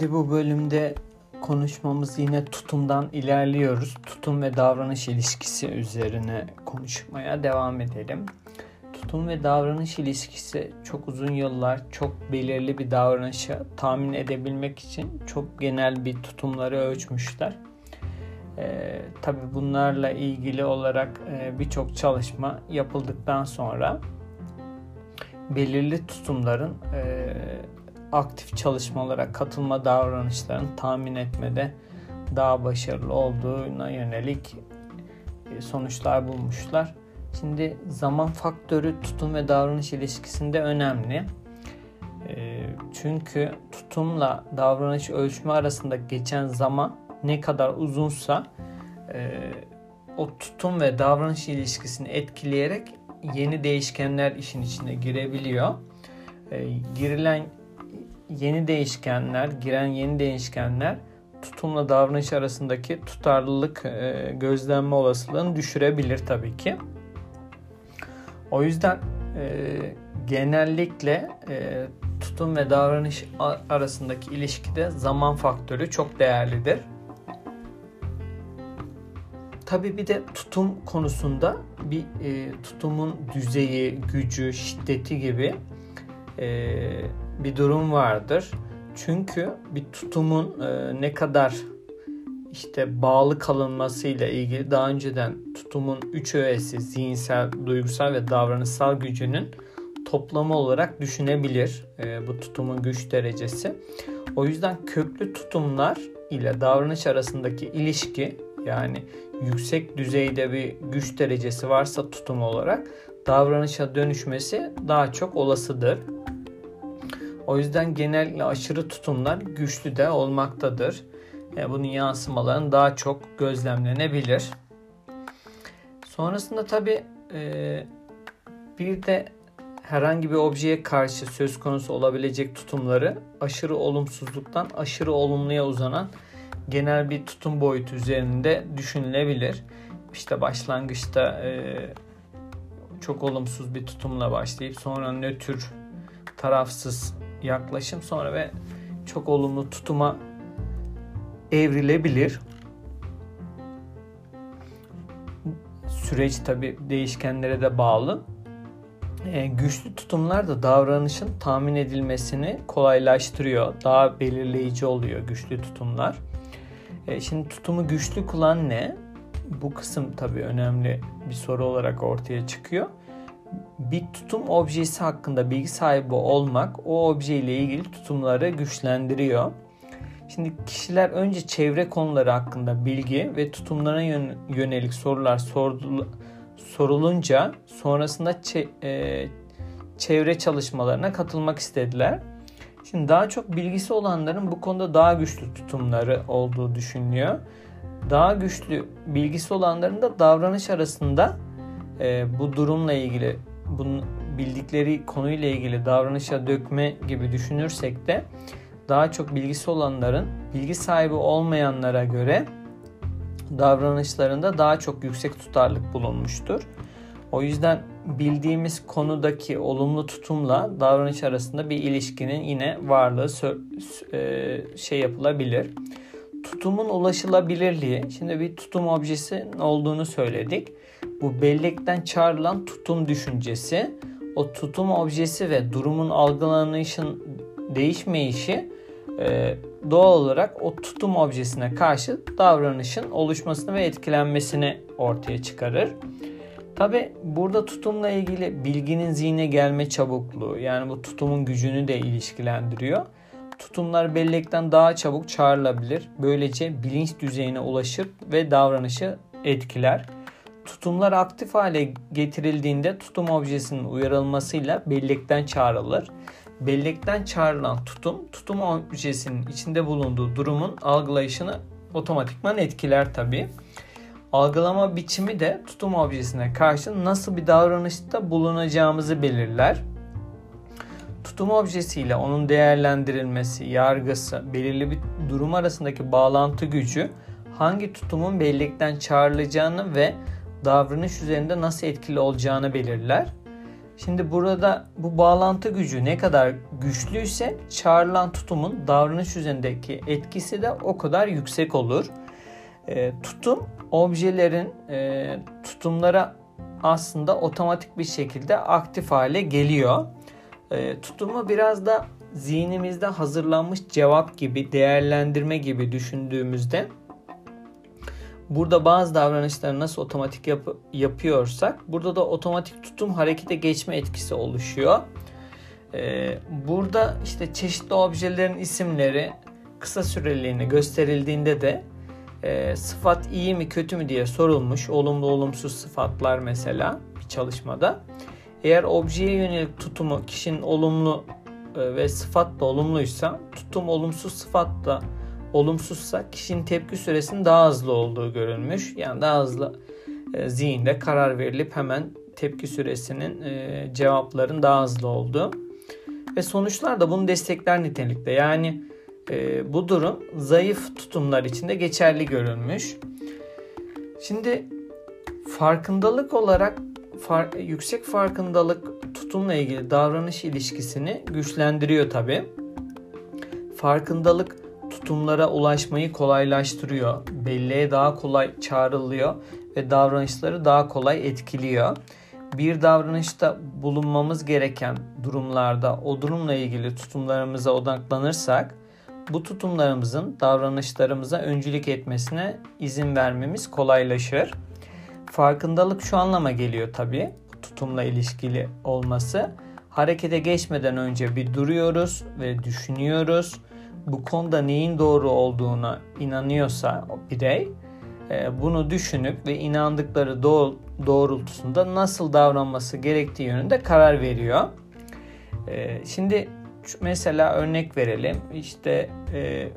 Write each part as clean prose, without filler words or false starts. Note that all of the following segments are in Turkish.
Şimdi bu bölümde konuşmamız yine tutumdan ilerliyoruz. Tutum ve davranış ilişkisi üzerine konuşmaya devam edelim. Tutum ve davranış ilişkisi çok uzun yıllar çok belirli bir davranışı tahmin edebilmek için çok genel bir tutumları ölçmüşler. Tabii bunlarla ilgili olarak birçok çalışma yapıldıktan sonra belirli tutumların aktif çalışmalara katılma davranışlarını tahmin etmede daha başarılı olduğuna yönelik sonuçlar bulmuşlar. Şimdi zaman faktörü tutum ve davranış ilişkisinde önemli. Çünkü tutumla davranış ölçümü arasında geçen zaman ne kadar uzunsa o tutum ve davranış ilişkisini etkileyerek yeni değişkenler işin içine girebiliyor. Giren yeni değişkenler tutumla davranış arasındaki tutarlılık gözlenme olasılığını düşürebilir tabii ki. O yüzden genellikle tutum ve davranış arasındaki ilişkide zaman faktörü çok değerlidir. Tabii bir de tutum konusunda bir tutumun düzeyi, gücü, şiddeti gibi bir durum vardır. Çünkü bir tutumun ne kadar bağlı kalınmasıyla ilgili daha önceden tutumun 3 öğesi zihinsel, duygusal ve davranışsal gücünün toplamı olarak düşünebilir bu tutumun güç derecesi. O yüzden köklü tutumlar ile davranış arasındaki ilişki, yani yüksek düzeyde bir güç derecesi varsa tutum olarak davranışa dönüşmesi daha çok olasıdır. O yüzden genellikle aşırı tutumlar güçlü de olmaktadır. Bunun yansımalarını daha çok gözlemlenebilir. Sonrasında tabii bir de herhangi bir objeye karşı söz konusu olabilecek tutumları aşırı olumsuzluktan aşırı olumluya uzanan genel bir tutum boyutu üzerinde düşünülebilir. Başlangıçta çok olumsuz bir tutumla başlayıp sonra nötr, tarafsız yaklaşım, sonra ve çok olumlu tutuma evrilebilir. Süreç tabii değişkenlere de bağlı. Güçlü tutumlar da davranışın tahmin edilmesini kolaylaştırıyor. Daha belirleyici oluyor güçlü tutumlar. Şimdi tutumu güçlü kılan ne? Bu kısım tabii önemli bir soru olarak ortaya çıkıyor. Bir tutum objesi hakkında bilgi sahibi olmak o objeyle ilgili tutumları güçlendiriyor. Şimdi kişiler önce çevre konuları hakkında bilgi ve tutumlara yönelik sorular sorulunca sonrasında çevre çalışmalarına katılmak istediler. Şimdi daha çok bilgisi olanların bu konuda daha güçlü tutumları olduğu düşünülüyor. Daha güçlü bilgisi olanların da davranış arasında bu durumla ilgili, bunu bildikleri konuyla ilgili davranışa dökme gibi düşünürsek de daha çok bilgisi olanların bilgi sahibi olmayanlara göre davranışlarında daha çok yüksek tutarlılık bulunmuştur. O yüzden bildiğimiz konudaki olumlu tutumla davranış arasında bir ilişkinin yine varlığı yapılabilir. Tutumun ulaşılabilirliği. Şimdi bir tutum objesinin olduğunu söyledik. Bu bellekten çağrılan tutum düşüncesi, o tutum objesi ve durumun algılanışın değişmeyişi doğal olarak o tutum objesine karşı davranışın oluşmasını ve etkilenmesini ortaya çıkarır. Tabi burada tutumla ilgili bilginin zihne gelme çabukluğu, yani bu tutumun gücünü de ilişkilendiriyor. Tutumlar bellekten daha çabuk çağrılabilir. Böylece bilinç düzeyine ulaşır ve davranışı etkiler. Tutumlar aktif hale getirildiğinde tutum objesinin uyarılmasıyla bellekten çağrılır. Bellekten çağrılan tutum objesinin içinde bulunduğu durumun algılayışını otomatikman etkiler tabii. Algılama biçimi de tutum objesine karşı nasıl bir davranışta bulunacağımızı belirler. Tutum objesiyle onun değerlendirilmesi, yargısı, belirli bir durum arasındaki bağlantı gücü hangi tutumun bellekten çağrılacağını ve davranış üzerinde nasıl etkili olacağını belirler. Şimdi burada bu bağlantı gücü ne kadar güçlüyse çağrılan tutumun davranış üzerindeki etkisi de o kadar yüksek olur. Tutum objelerin tutumlara aslında otomatik bir şekilde aktif hale geliyor. Tutumu biraz da zihnimizde hazırlanmış cevap gibi, değerlendirme gibi düşündüğümüzde burada bazı davranışları nasıl otomatik yapıyorsak burada da otomatik tutum harekete geçme etkisi oluşuyor. Burada işte çeşitli objelerin isimleri kısa süreliğine gösterildiğinde de sıfat iyi mi kötü mü diye sorulmuş olumlu olumsuz sıfatlar mesela bir çalışmada. Eğer objeye yönelik tutumu kişinin olumlu ve sıfat da olumluysa, tutum olumsuz sıfat da olumsuzsa kişinin tepki süresinin daha hızlı olduğu görülmüş. Yani daha hızlı zihinde karar verilip hemen tepki süresinin cevapların daha hızlı olduğu. Ve sonuçlar da bunu destekler nitelikte. Yani bu durum zayıf tutumlar için de geçerli görülmüş. Şimdi farkındalık olarak yüksek farkındalık tutumla ilgili davranış ilişkisini güçlendiriyor tabii. Farkındalık tutumlara ulaşmayı kolaylaştırıyor. Belleğe daha kolay çağrılıyor ve davranışları daha kolay etkiliyor. Bir davranışta bulunmamız gereken durumlarda o durumla ilgili tutumlarımıza odaklanırsak bu tutumlarımızın davranışlarımıza öncülük etmesine izin vermemiz kolaylaşır. Farkındalık şu anlama geliyor tabii, tutumla ilişkili olması. Harekete geçmeden önce bir duruyoruz ve düşünüyoruz. Bu konuda neyin doğru olduğuna inanıyorsa birey, bunu düşünüp ve inandıkları doğrultusunda nasıl davranması gerektiği yönünde karar veriyor. Şimdi mesela örnek verelim. İşte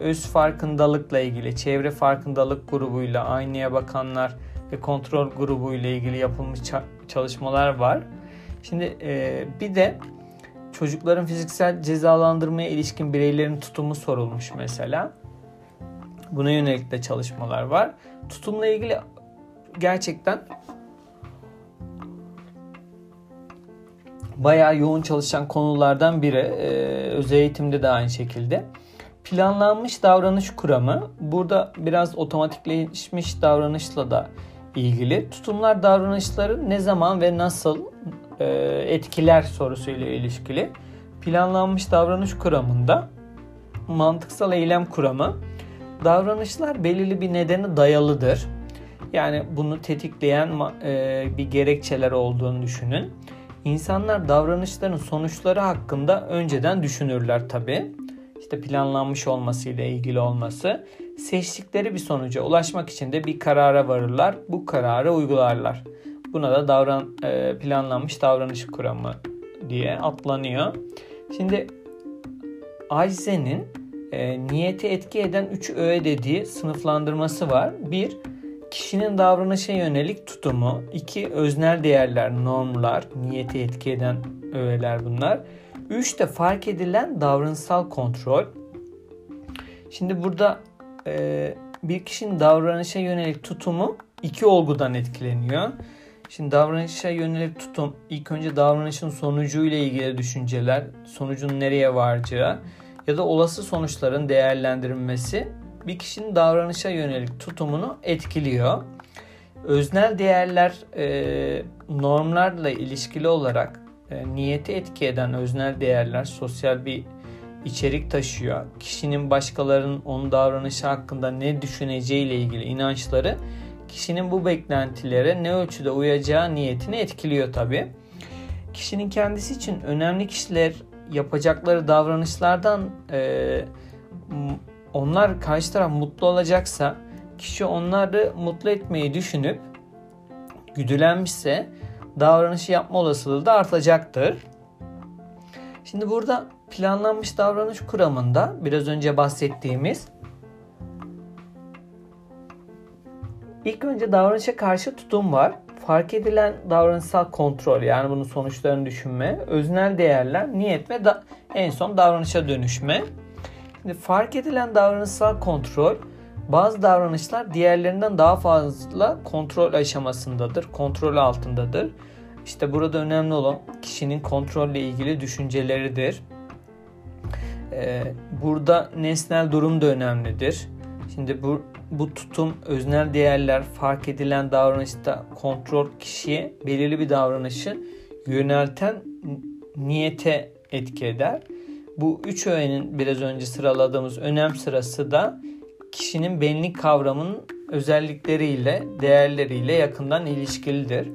öz farkındalıkla ilgili çevre farkındalık grubuyla, aynaya bakanlar ve kontrol grubuyla ilgili yapılmış çalışmalar var. Şimdi bir de çocukların fiziksel cezalandırmaya ilişkin bireylerin tutumu sorulmuş mesela. Buna yönelik de çalışmalar var. Tutumla ilgili gerçekten bayağı yoğun çalışan konulardan biri. Öz eğitimde de aynı şekilde. Planlanmış davranış kuramı. Burada biraz otomatikleşmiş davranışla da ilgili. Tutumlar davranışları ne zaman ve nasıl etkiler sorusuyla ilişkili. Planlanmış davranış kuramında mantıksal eylem kuramı. Davranışlar belirli bir nedene dayalıdır. Yani bunu tetikleyen bir gerekçeler olduğunu düşünün. İnsanlar davranışların sonuçları hakkında önceden düşünürler tabii. İşte planlanmış olmasıyla ilgili olması. Seçtikleri bir sonuca ulaşmak için de bir karara varırlar. Bu kararı uygularlar. Buna da planlanmış davranış kuramı diye adlanıyor. Şimdi Ayzen'in niyete etki eden 3 öğe dediği sınıflandırması var. 1. Kişinin davranışa yönelik tutumu. 2. Öznel değerler, normlar, niyete etki eden öğeler bunlar. 3. de fark edilen davranışsal kontrol. Şimdi burada bir kişinin davranışa yönelik tutumu 2 olgudan etkileniyor. Şimdi davranışa yönelik tutum ilk önce davranışın sonucuyla ilgili düşünceler, sonucun nereye varacağı ya da olası sonuçların değerlendirilmesi bir kişinin davranışa yönelik tutumunu etkiliyor. Öznel değerler normlarla ilişkili olarak niyeti etki eden öznel değerler sosyal bir içerik taşıyor. Kişinin başkalarının onun davranışı hakkında ne düşüneceğiyle ilgili inançları kişinin bu beklentilere ne ölçüde uyacağı niyetini etkiliyor tabii. Kişinin kendisi için önemli kişiler yapacakları davranışlardan onlar karşı taraf mutlu olacaksa kişi onları mutlu etmeyi düşünüp güdülenmişse davranışı yapma olasılığı da artacaktır. Şimdi burada planlanmış davranış kuramında biraz önce bahsettiğimiz ilk önce davranışa karşı tutum var. Fark edilen davranışsal kontrol, yani bunun sonuçlarını düşünme, öznel değerler, niyet ve en son davranışa dönüşme. Şimdi fark edilen davranışsal kontrol, bazı davranışlar diğerlerinden daha fazla kontrol aşamasındadır, kontrol altındadır. İşte burada önemli olan kişinin kontrolle ilgili düşünceleridir. Burada nesnel durum da önemlidir. Şimdi bu tutum, öznel değerler, fark edilen davranışta kontrol kişiye belirli bir davranışı yönelten niyete etki eder. Bu üç öğenin biraz önce sıraladığımız önem sırası da kişinin benlik kavramının özellikleriyle, değerleriyle yakından ilişkilidir.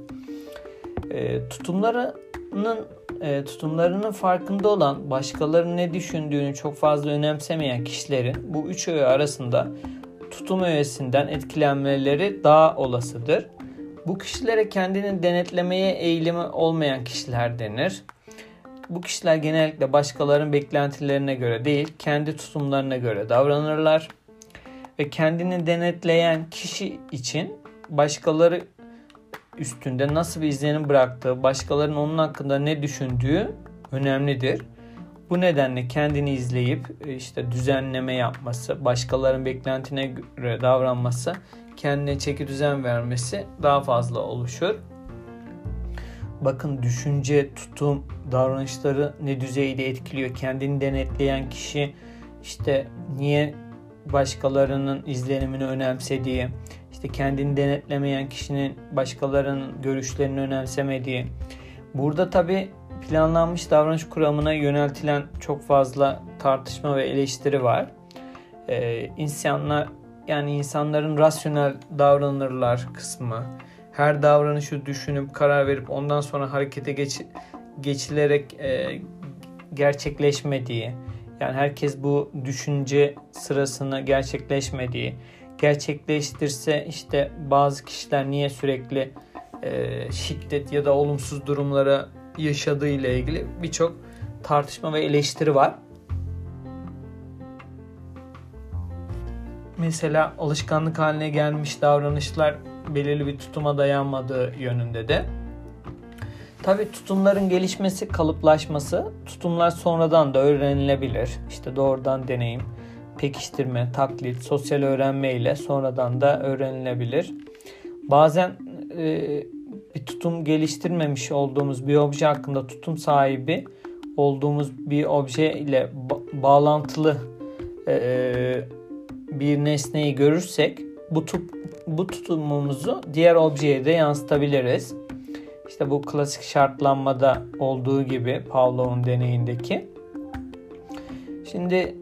Tutumlarının farkında olan, başkalarının ne düşündüğünü çok fazla önemsemeyen kişilerin bu üç öğe arasında tutum öğesinden etkilenmeleri daha olasıdır. Bu kişilere kendini denetlemeye eğilimi olmayan kişiler denir. Bu kişiler genellikle başkalarının beklentilerine göre değil, kendi tutumlarına göre davranırlar. Ve kendini denetleyen kişi için başkaları üstünde nasıl bir izlenim bıraktığı, başkalarının onun hakkında ne düşündüğü önemlidir. Bu nedenle kendini izleyip işte düzenleme yapması, başkalarının beklentine göre davranması, kendine çeki düzen vermesi daha fazla oluşur. Bakın, düşünce, tutum, davranışları ne düzeyde etkiliyor. Kendini denetleyen kişi işte niye başkalarının izlenimini önemsediği, işte kendini denetlemeyen kişinin başkalarının görüşlerini önemsemediği. Burada tabii planlanmış davranış kuramına yöneltilen çok fazla tartışma ve eleştiri var. İnsanların rasyonel davranırlar kısmı, her davranışı düşünüp karar verip ondan sonra harekete geçilerek gerçekleşmediği, yani herkes bu düşünce sırasını gerçekleşmediği, gerçekleştirse işte bazı kişiler niye sürekli şiddet ya da olumsuz durumlara yaşadığı ile ilgili birçok tartışma ve eleştiri var. Mesela alışkanlık haline gelmiş davranışlar belirli bir tutuma dayanmadığı yönünde de. Tabii tutumların gelişmesi, kalıplaşması, tutumlar sonradan da öğrenilebilir. İşte doğrudan deneyim, pekiştirme, taklit, sosyal öğrenme ile sonradan da öğrenilebilir. Bazen bir tutum geliştirmemiş olduğumuz bir obje hakkında tutum sahibi olduğumuz bir obje ile bağlantılı bir nesneyi görürsek bu tutumumuzu diğer objeye de yansıtabiliriz. İşte bu klasik şartlanmada olduğu gibi Pavlov'un deneyindeki. Şimdi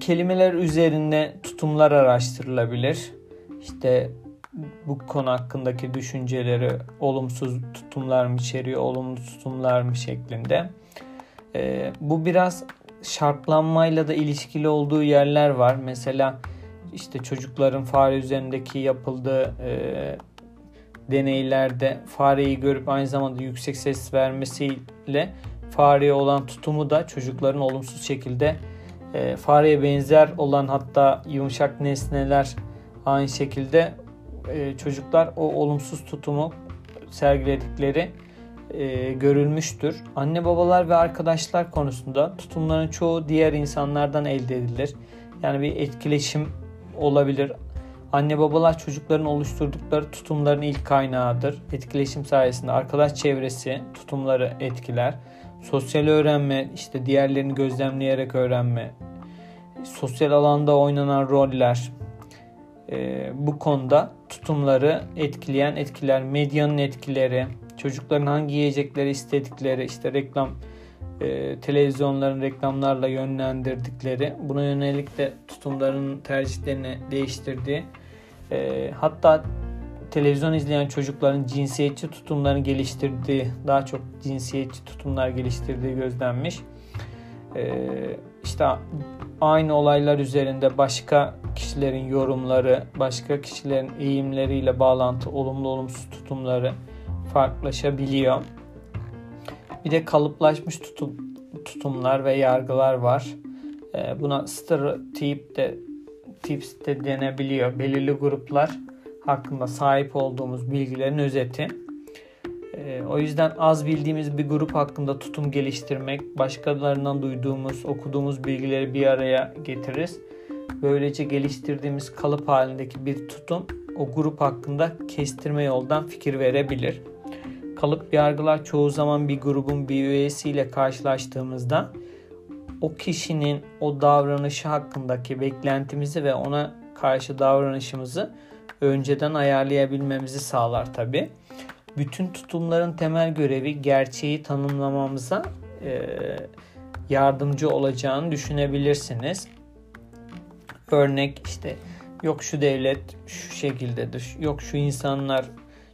kelimeler üzerine tutumlar araştırılabilir. İşte bu konu hakkındaki düşünceleri olumsuz tutumlar mı içeriyor, olumlu tutumlar mı şeklinde. Bu biraz şartlanmayla da ilişkili olduğu yerler var. Mesela işte çocukların fare üzerindeki yapıldığı deneylerde fareyi görüp aynı zamanda yüksek ses vermesiyle fareye olan tutumu da çocukların olumsuz şekilde fareye benzer olan, hatta yumuşak nesneler aynı şekilde çocuklar o olumsuz tutumu sergiledikleri görülmüştür. Anne babalar ve arkadaşlar konusunda tutumların çoğu diğer insanlardan elde edilir. Yani bir etkileşim olabilir. Anne babalar çocukların oluşturdukları tutumların ilk kaynağıdır. Etkileşim sayesinde arkadaş çevresi tutumları etkiler. Sosyal öğrenme, işte diğerlerini gözlemleyerek öğrenme, sosyal alanda oynanan roller, bu konuda tutumları etkileyen etkiler, medyanın etkileri, çocukların hangi yiyecekleri istedikleri, işte reklam, televizyonların reklamlarla yönlendirdikleri, buna yönelik de tutumların tercihlerini değiştirdiği, hatta televizyon izleyen çocukların cinsiyetçi tutumların geliştirdiği, daha çok cinsiyetçi tutumlar geliştirdiği gözlenmiş. İşte aynı olaylar üzerinde başka kişilerin yorumları, başka kişilerin eğimleriyle bağlantı, olumlu olumsuz tutumları farklılaşabiliyor. Bir de kalıplaşmış tutumlar ve yargılar var. Buna stereotips de denebiliyor. Belirli gruplar hakkında sahip olduğumuz bilgilerin özeti. O yüzden az bildiğimiz bir grup hakkında tutum geliştirmek, başkalarından duyduğumuz, okuduğumuz bilgileri bir araya getiririz. Böylece geliştirdiğimiz kalıp halindeki bir tutum o grup hakkında kestirme yoldan fikir verebilir. kalıp yargılar çoğu zaman bir grubun bir üyesiyle karşılaştığımızda o kişinin o davranışı hakkındaki beklentimizi ve ona karşı davranışımızı önceden ayarlayabilmemizi sağlar tabii. Bütün tutumların temel görevi gerçeği tanımlamamıza yardımcı olacağını düşünebilirsiniz. Örnek işte yok şu devlet şu şekildedir, yok şu insanlar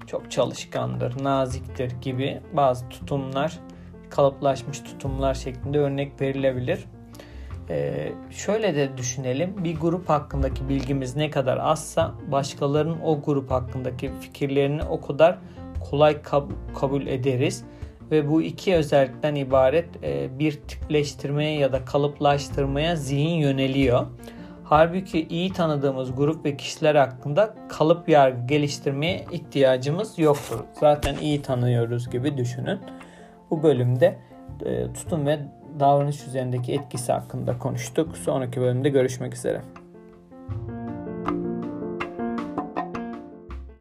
çok çalışkandır, naziktir gibi bazı tutumlar, kalıplaşmış tutumlar şeklinde örnek verilebilir. Şöyle de düşünelim, bir grup hakkındaki bilgimiz ne kadar azsa başkalarının o grup hakkındaki fikirlerini o kadar kolay kabul ederiz. Ve bu iki özellikten ibaret bir tipleştirmeye ya da kalıplaştırmaya zihin yöneliyor. Halbuki iyi tanıdığımız grup ve kişiler hakkında kalıp yargı geliştirmeye ihtiyacımız yoktur. Zaten iyi tanıyoruz gibi düşünün. Bu bölümde tutum ve davranış üzerindeki etkisi hakkında konuştuk. Sonraki bölümde görüşmek üzere.